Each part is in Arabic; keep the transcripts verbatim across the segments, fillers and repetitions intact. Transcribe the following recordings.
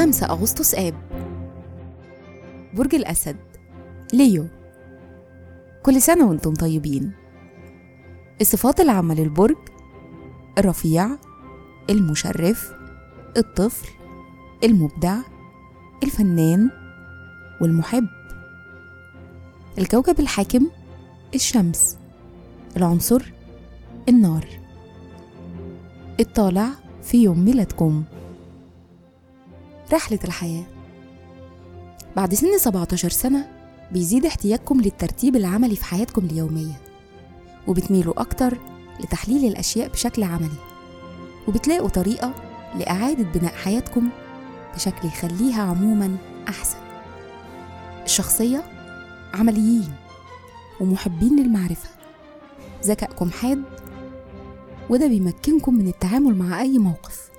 خمسة أغسطس آب. برج الأسد، ليو. كل سنة وانتم طيبين. الصفات العامة للبرج: الرفيع، المشرف، الطفل، المبدع، الفنان، والمحب. الكوكب الحاكم: الشمس. العنصر: النار. الطالع في يوم ميلادكم. رحلة الحياة: بعد سن سبعتاشر سنة بيزيد احتياجكم للترتيب العملي في حياتكم اليومية، وبتميلوا أكتر لتحليل الأشياء بشكل عملي، وبتلاقوا طريقة لإعادة بناء حياتكم بشكل يخليها عموما أحسن. الشخصية: عمليين ومحبين للمعرفة، ذكائكم حاد وده بيمكنكم من التعامل مع أي موقف،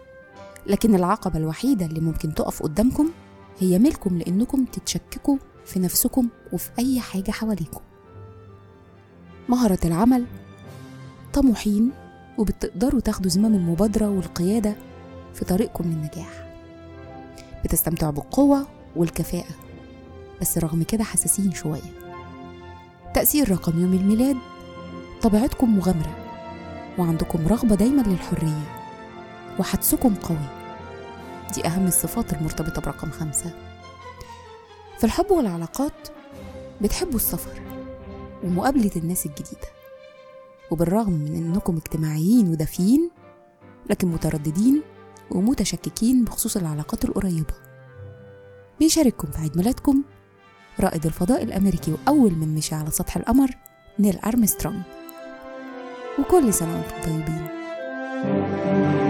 لكن العقبة الوحيدة اللي ممكن تقف قدامكم هي ملكم، لأنكم تتشككوا في نفسكم وفي أي حاجة حواليكم. مهارة العمل: طموحين وبتقدروا تاخدوا زمام المبادرة والقيادة في طريقكم للنجاح، بتستمتعوا بالقوة والكفاءة بس رغم كده حساسين شوية. تأثير رقم يوم الميلاد: طبيعتكم مغامرة وعندكم رغبة دايما للحرية وحدسكم قوي، دي أهم الصفات المرتبطة برقم خمسة. في الحب والعلاقات بتحبوا السفر ومقابلة الناس الجديدة، وبالرغم من أنكم اجتماعيين ودافين لكن مترددين ومتشككين بخصوص العلاقات القريبة. بيشارككم في عيد ميلادكم رائد الفضاء الأمريكي وأول من مشى على سطح القمر، نيل أرمسترونغ. وكل سنة وانتم طيبين.